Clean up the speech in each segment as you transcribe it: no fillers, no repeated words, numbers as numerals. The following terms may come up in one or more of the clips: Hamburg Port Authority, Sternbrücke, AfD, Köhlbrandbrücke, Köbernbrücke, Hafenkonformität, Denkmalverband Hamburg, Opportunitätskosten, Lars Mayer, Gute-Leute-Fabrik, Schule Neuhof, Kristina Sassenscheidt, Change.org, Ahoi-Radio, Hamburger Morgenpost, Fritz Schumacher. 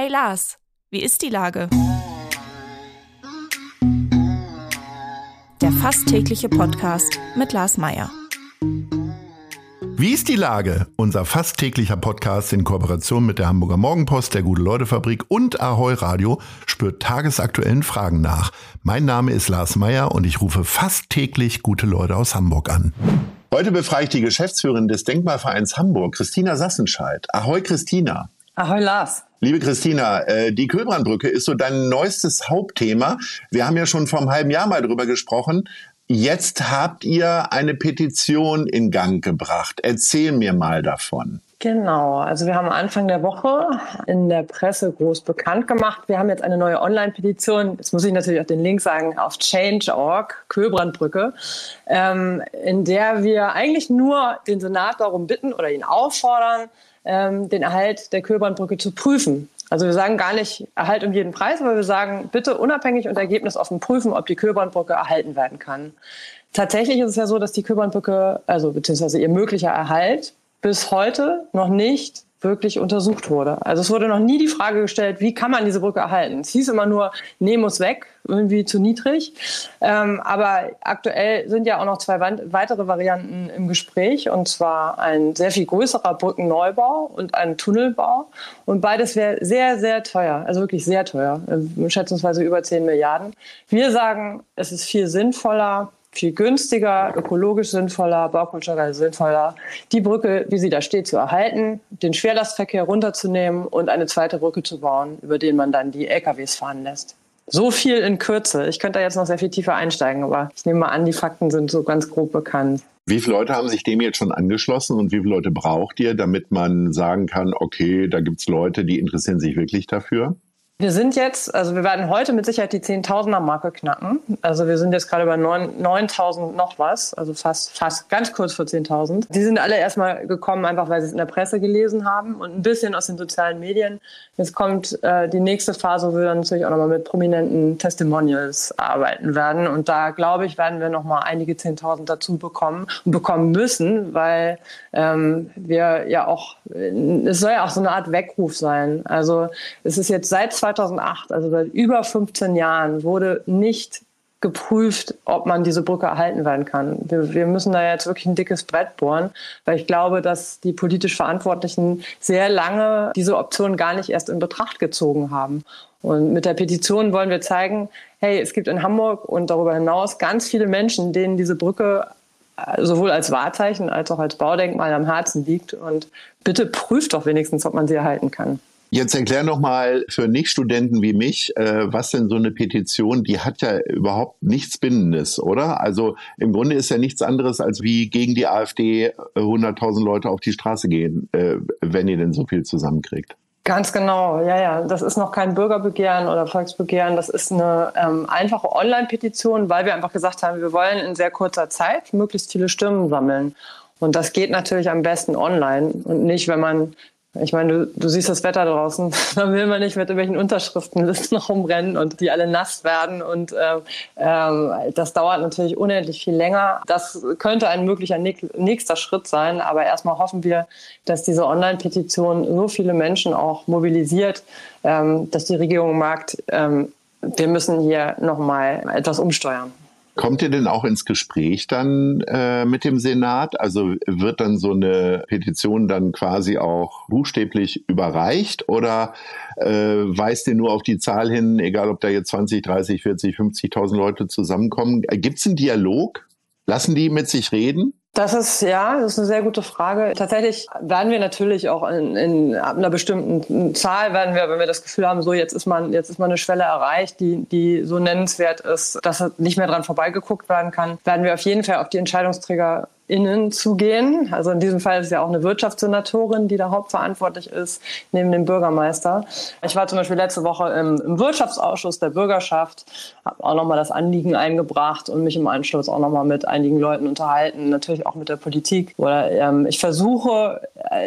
Hey Lars, wie ist die Lage? Der fast tägliche Podcast mit Lars Mayer. Wie ist die Lage? Unser fast täglicher Podcast in Kooperation mit der Hamburger Morgenpost, der Gute-Leute-Fabrik und Ahoi-Radio spürt tagesaktuellen Fragen nach. Mein Name ist Lars Mayer und ich rufe fast täglich gute Leute aus Hamburg an. Heute befrage ich die Geschäftsführerin des Denkmalvereins Hamburg, Kristina Sassenscheidt. Ahoi Kristina. Ahoi Lars. Liebe Kristina, die Köhlbrandbrücke ist so dein neuestes Hauptthema. Wir haben ja schon vor einem halben Jahr mal drüber gesprochen. Jetzt habt ihr eine Petition in Gang gebracht. Erzähl mir mal davon. Genau, also wir haben Anfang der Woche in der Presse groß bekannt gemacht. Wir haben jetzt eine neue Online-Petition, jetzt muss ich natürlich auch den Link sagen, auf Change.org, Köbernbrücke, in der wir eigentlich nur den Senat darum bitten oder ihn auffordern, den Erhalt der Köbernbrücke zu prüfen. Also wir sagen gar nicht Erhalt um jeden Preis, aber wir sagen, bitte unabhängig und ergebnisoffen prüfen, ob die Köbernbrücke erhalten werden kann. Tatsächlich ist es ja so, dass die Köbernbrücke, also beziehungsweise ihr möglicher Erhalt, bis heute noch nicht wirklich untersucht wurde. Also es wurde noch nie die Frage gestellt, wie kann man diese Brücke erhalten? Es hieß immer nur, nee, muss weg, irgendwie zu niedrig. Aber aktuell sind ja auch noch zwei weitere Varianten im Gespräch, und zwar ein sehr viel größerer Brückenneubau und ein Tunnelbau. Und beides wäre sehr, sehr teuer, also wirklich sehr teuer, schätzungsweise über 10 Milliarden. Wir sagen, es ist viel sinnvoller, viel günstiger, ökologisch sinnvoller, baukulturell sinnvoller, die Brücke, wie sie da steht, zu erhalten, den Schwerlastverkehr runterzunehmen und eine zweite Brücke zu bauen, über den man dann die LKWs fahren lässt. So viel in Kürze. Ich könnte da jetzt noch sehr viel tiefer einsteigen, aber ich nehme mal an, die Fakten sind so ganz grob bekannt. Wie viele Leute haben sich dem jetzt schon angeschlossen und wie viele Leute braucht ihr, damit man sagen kann, okay, da gibt es Leute, die interessieren sich wirklich dafür? Wir sind jetzt, also wir werden heute mit Sicherheit die 10.000er-Marke knacken. Also wir sind jetzt gerade bei 9.000 noch was, also fast ganz kurz vor 10.000. Die sind alle erstmal gekommen, einfach weil sie es in der Presse gelesen haben und ein bisschen aus den sozialen Medien. Jetzt kommt die nächste Phase, wo wir dann natürlich auch nochmal mit prominenten Testimonials arbeiten werden. Und da, glaube ich, werden wir nochmal einige 10.000 dazu bekommen und bekommen müssen, weil wir ja auch, es soll ja auch so eine Art Weckruf sein. Also es ist jetzt seit 2008, also seit über 15 Jahren, wurde nicht geprüft, ob man diese Brücke erhalten werden kann. Wir müssen da jetzt wirklich ein dickes Brett bohren, weil ich glaube, dass die politisch Verantwortlichen sehr lange diese Option gar nicht erst in Betracht gezogen haben. Und mit der Petition wollen wir zeigen, hey, es gibt in Hamburg und darüber hinaus ganz viele Menschen, denen diese Brücke sowohl als Wahrzeichen als auch als Baudenkmal am Herzen liegt. Und bitte prüft doch wenigstens, ob man sie erhalten kann. Jetzt erklär noch mal für Nicht-Studenten wie mich, was denn so eine Petition, die hat ja überhaupt nichts Bindendes, oder? Also im Grunde ist ja nichts anderes, als wie gegen die AfD 100.000 Leute auf die Straße gehen, wenn ihr denn so viel zusammenkriegt. Ganz genau, ja. Das ist noch kein Bürgerbegehren oder Volksbegehren. Das ist eine einfache Online-Petition, weil wir einfach gesagt haben, wir wollen in sehr kurzer Zeit möglichst viele Stimmen sammeln. Und das geht natürlich am besten online und nicht, wenn man... Ich meine, du siehst das Wetter draußen, da will man nicht mit irgendwelchen Unterschriftenlisten rumrennen und die alle nass werden. Und das dauert natürlich unendlich viel länger. Das könnte ein möglicher nächster Schritt sein. Aber erstmal hoffen wir, dass diese Online-Petition so viele Menschen auch mobilisiert, dass die Regierung merkt, wir müssen hier nochmal etwas umsteuern. Kommt ihr denn auch ins Gespräch dann mit dem Senat? Also wird dann so eine Petition dann quasi auch buchstäblich überreicht oder weist ihr nur auf die Zahl hin, egal ob da jetzt 20, 30, 40, 50.000 Leute zusammenkommen? Gibt es einen Dialog? Lassen die mit sich reden? Das ist eine sehr gute Frage. Tatsächlich werden wir natürlich auch ab einer bestimmten Zahl werden wir, wenn wir das Gefühl haben, so jetzt ist man eine Schwelle erreicht, die so nennenswert ist, dass nicht mehr dran vorbeigeguckt werden kann, werden wir auf jeden Fall auf die EntscheidungsträgerInnen zugehen. Also in diesem Fall ist ja auch eine Wirtschaftssenatorin, die da hauptverantwortlich ist, neben dem Bürgermeister. Ich war zum Beispiel letzte Woche im Wirtschaftsausschuss der Bürgerschaft, habe auch nochmal das Anliegen eingebracht und mich im Anschluss auch nochmal mit einigen Leuten unterhalten, natürlich auch mit der Politik. Oder ich versuche,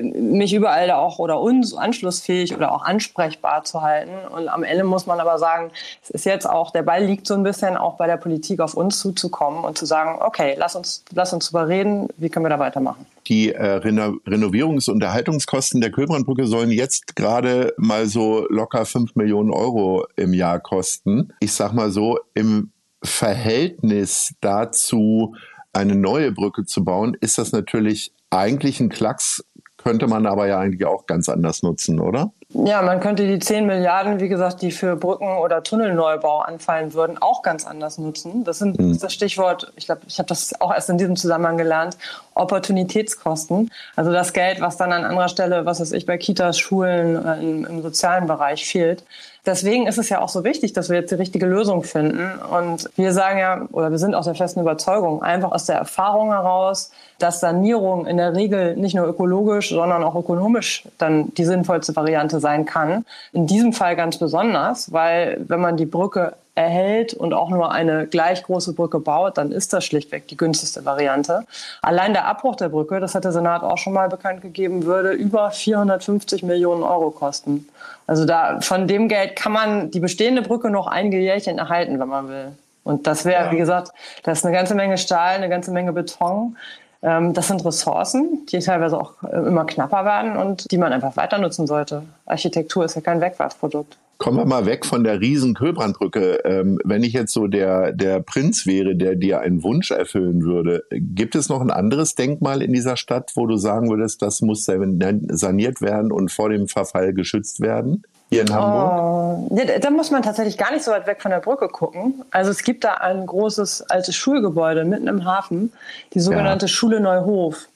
mich überall da auch oder uns anschlussfähig oder auch ansprechbar zu halten. Und am Ende muss man aber sagen, es ist jetzt auch, der Ball liegt so ein bisschen auch bei der Politik, auf uns zuzukommen und zu sagen, okay, lass uns darüber reden. reden, wie können wir da weitermachen? Die Renovierungs- und Erhaltungskosten der Köhlbrandbrücke sollen jetzt gerade mal so locker 5 Millionen Euro im Jahr kosten. Ich sag mal so, im Verhältnis dazu, eine neue Brücke zu bauen, ist das natürlich eigentlich ein Klacks, könnte man aber ja eigentlich auch ganz anders nutzen, oder? Ja, man könnte die 10 Milliarden, wie gesagt, die für Brücken- oder Tunnelneubau anfallen würden, auch ganz anders nutzen. Das sind das Stichwort, ich glaube, ich habe das auch erst in diesem Zusammenhang gelernt, Opportunitätskosten. Also das Geld, was dann an anderer Stelle, was weiß ich, bei Kitas, Schulen, im sozialen Bereich fehlt. Deswegen ist es ja auch so wichtig, dass wir jetzt die richtige Lösung finden. Und wir sagen ja, oder wir sind aus der festen Überzeugung, einfach aus der Erfahrung heraus, dass Sanierung in der Regel nicht nur ökologisch, sondern auch ökonomisch dann die sinnvollste Variante sein kann. In diesem Fall ganz besonders, weil wenn man die Brücke erhält und auch nur eine gleich große Brücke baut, dann ist das schlichtweg die günstigste Variante. Allein der Abbruch der Brücke, das hat der Senat auch schon mal bekannt gegeben, würde über 450 Millionen Euro kosten. Also da von dem Geld kann man die bestehende Brücke noch einige Jährchen erhalten, wenn man will. Und das wäre, wie gesagt, das ist eine ganze Menge Stahl, eine ganze Menge Beton. Das sind Ressourcen, die teilweise auch immer knapper werden und die man einfach weiter nutzen sollte. Architektur ist ja kein Wegwerfprodukt. Kommen wir mal weg von der riesen Köhlbrandbrücke. Wenn ich jetzt so der Prinz wäre, der dir einen Wunsch erfüllen würde, gibt es noch ein anderes Denkmal in dieser Stadt, wo du sagen würdest, das muss saniert werden und vor dem Verfall geschützt werden? Hier in Hamburg? Oh, ja, da muss man tatsächlich gar nicht so weit weg von der Brücke gucken. Also es gibt da ein großes altes Schulgebäude mitten im Hafen, die sogenannte Schule Neuhof.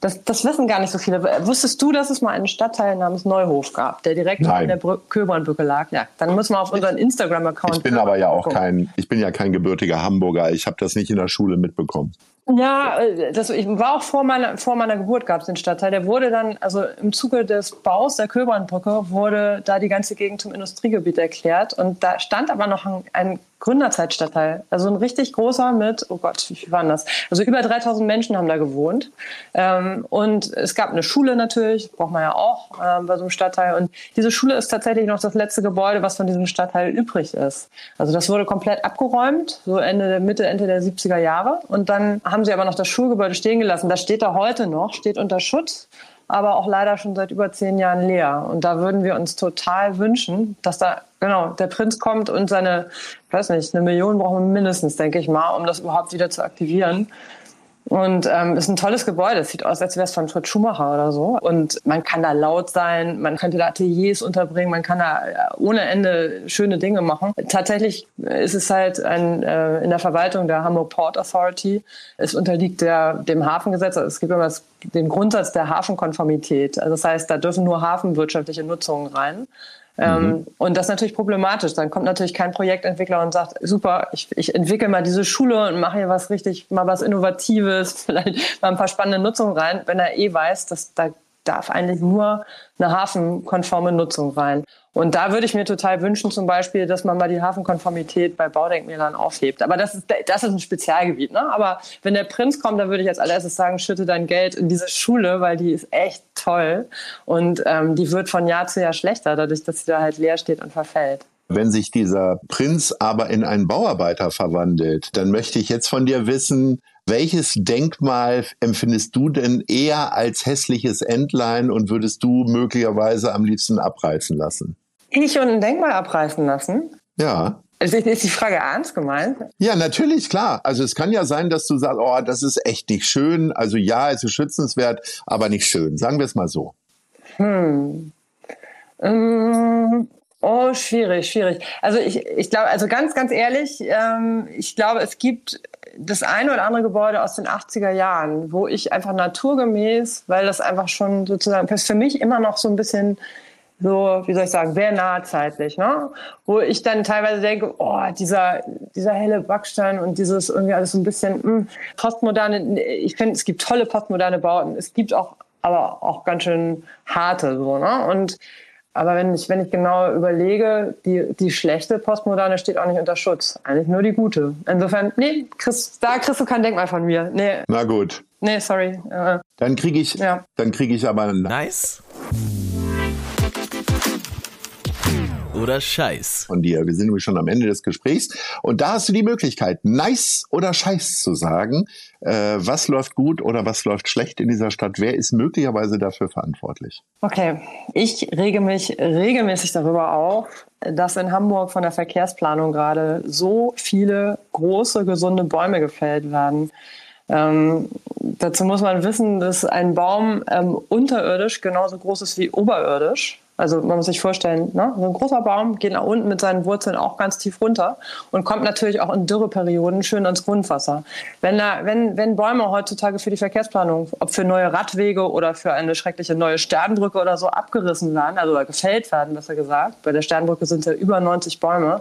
Das wissen gar nicht so viele. Wusstest du, dass es mal einen Stadtteil namens Neuhof gab, der direkt an der Köbernbrücke lag? Ja, dann müssen wir auf unseren Instagram-Account. Ich bin aber ja auch kein gebürtiger Hamburger. Ich habe das nicht in der Schule mitbekommen. Ja, ich war auch vor meiner Geburt, gab es den Stadtteil. Der wurde dann, also im Zuge des Baus der Köbernbrücke, wurde da die ganze Gegend zum Industriegebiet erklärt. Und da stand aber noch ein Gründerzeitstadtteil. Also ein richtig großer mit, oh Gott, wie viel waren das? Also über 3000 Menschen haben da gewohnt. Und es gab eine Schule natürlich, braucht man ja auch bei so einem Stadtteil. Und diese Schule ist tatsächlich noch das letzte Gebäude, was von diesem Stadtteil übrig ist. Also das wurde komplett abgeräumt, so Ende der 70er Jahre. Und dann haben sie aber noch das Schulgebäude stehen gelassen. Das steht da heute noch, steht unter Schutz, aber auch leider schon seit über 10 Jahren leer. Und da würden wir uns total wünschen, dass da der Prinz kommt und seine, ich weiß nicht, 1 Million brauchen wir mindestens, denke ich mal, um das überhaupt wieder zu aktivieren. Und ist ein tolles Gebäude. Es sieht aus, als wäre es von Fritz Schumacher oder so. Und man kann da laut sein, man könnte da Ateliers unterbringen, man kann da ohne Ende schöne Dinge machen. Tatsächlich ist es halt in der Verwaltung der Hamburg Port Authority. Es unterliegt dem Hafengesetz. Also es gibt immer den Grundsatz der Hafenkonformität. Also das heißt, da dürfen nur hafenwirtschaftliche Nutzungen rein. Und das ist natürlich problematisch. Dann kommt natürlich kein Projektentwickler und sagt, super, ich entwickle mal diese Schule und mache hier mal was Innovatives, vielleicht mal ein paar spannende Nutzungen rein, wenn er weiß, dass da darf eigentlich nur eine hafenkonforme Nutzung rein. Und da würde ich mir total wünschen zum Beispiel, dass man mal die Hafenkonformität bei Baudenkmälern aufhebt. Aber das ist ein Spezialgebiet, ne? Aber wenn der Prinz kommt, dann würde ich als allererstes sagen, schütte dein Geld in diese Schule, weil die ist echt toll. Und die wird von Jahr zu Jahr schlechter, dadurch, dass sie da halt leer steht und verfällt. Wenn sich dieser Prinz aber in einen Bauarbeiter verwandelt, dann möchte ich jetzt von dir wissen, welches Denkmal empfindest du denn eher als hässliches Entlein und würdest du möglicherweise am liebsten abreißen lassen? Ich und ein Denkmal abreißen lassen? Ja. Also ist die Frage ernst gemeint? Ja, natürlich, klar. Also es kann ja sein, dass du sagst, oh, das ist echt nicht schön. Also ja, es ist schützenswert, aber nicht schön. Sagen wir es mal so. Oh, schwierig. Also ich glaube, also ganz, ganz ehrlich, ich glaube, es gibt das eine oder andere Gebäude aus den 80er Jahren, wo ich einfach naturgemäß, weil das einfach schon sozusagen für mich immer noch so ein bisschen so, wie soll ich sagen, sehr nahezeitlich, ne? Wo ich dann teilweise denke, oh, dieser helle Backstein und dieses irgendwie alles so ein bisschen postmoderne, ich finde, es gibt tolle postmoderne Bauten, es gibt auch, aber auch ganz schön harte, so, ne? Aber wenn ich genau überlege, die schlechte Postmoderne steht auch nicht unter Schutz. Eigentlich nur die gute. Insofern, nee, da kriegst du kein Denkmal von mir. Nee. Na gut. Nee, sorry. Dann kriege ich, dann krieg ich aber... Nice. oder Scheiß von dir. Wir sind nämlich schon am Ende des Gesprächs. Und da hast du die Möglichkeit, nice oder Scheiß zu sagen. Was läuft gut oder was läuft schlecht in dieser Stadt? Wer ist möglicherweise dafür verantwortlich? Okay, ich rege mich regelmäßig darüber auf, dass in Hamburg von der Verkehrsplanung gerade so viele große, gesunde Bäume gefällt werden. Dazu muss man wissen, dass ein Baum unterirdisch genauso groß ist wie oberirdisch. Also man muss sich vorstellen, ne? So ein großer Baum geht nach unten mit seinen Wurzeln auch ganz tief runter und kommt natürlich auch in Dürreperioden schön ans Grundwasser. Wenn Bäume heutzutage für die Verkehrsplanung, ob für neue Radwege oder für eine schreckliche neue Sternbrücke oder so abgerissen werden, also gefällt werden, besser gesagt, bei der Sternbrücke sind es ja über 90 Bäume,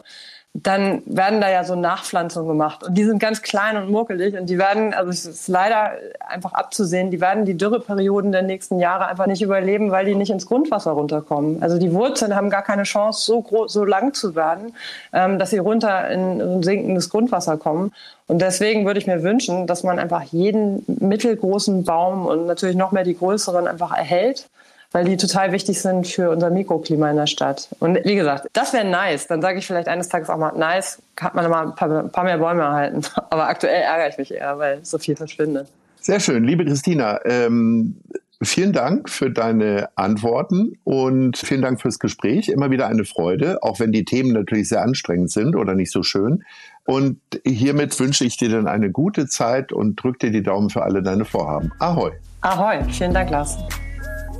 dann werden da ja so Nachpflanzungen gemacht. Und die sind ganz klein und muckelig und die werden, also es ist leider einfach abzusehen, die werden die Dürreperioden der nächsten Jahre einfach nicht überleben, weil die nicht ins Grundwasser runterkommen. Also die Wurzeln haben gar keine Chance, so groß, so lang zu werden, dass sie runter in ein sinkendes Grundwasser kommen. Und deswegen würde ich mir wünschen, dass man einfach jeden mittelgroßen Baum und natürlich noch mehr die größeren einfach erhält, weil die total wichtig sind für unser Mikroklima in der Stadt. Und wie gesagt, das wäre nice. Dann sage ich vielleicht eines Tages auch mal, nice, hat man mal ein paar mehr Bäume erhalten. Aber aktuell ärgere ich mich eher, weil so viel verschwindet. Sehr schön, liebe Kristina. Vielen Dank für deine Antworten und vielen Dank fürs Gespräch. Immer wieder eine Freude, auch wenn die Themen natürlich sehr anstrengend sind oder nicht so schön. Und hiermit wünsche ich dir dann eine gute Zeit und drück dir die Daumen für alle deine Vorhaben. Ahoi. Ahoi, vielen Dank, Lars.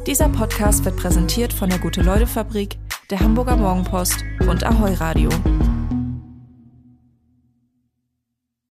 Dieser Podcast wird präsentiert von der Gute-Leute-Fabrik, der Hamburger Morgenpost und Ahoi-Radio.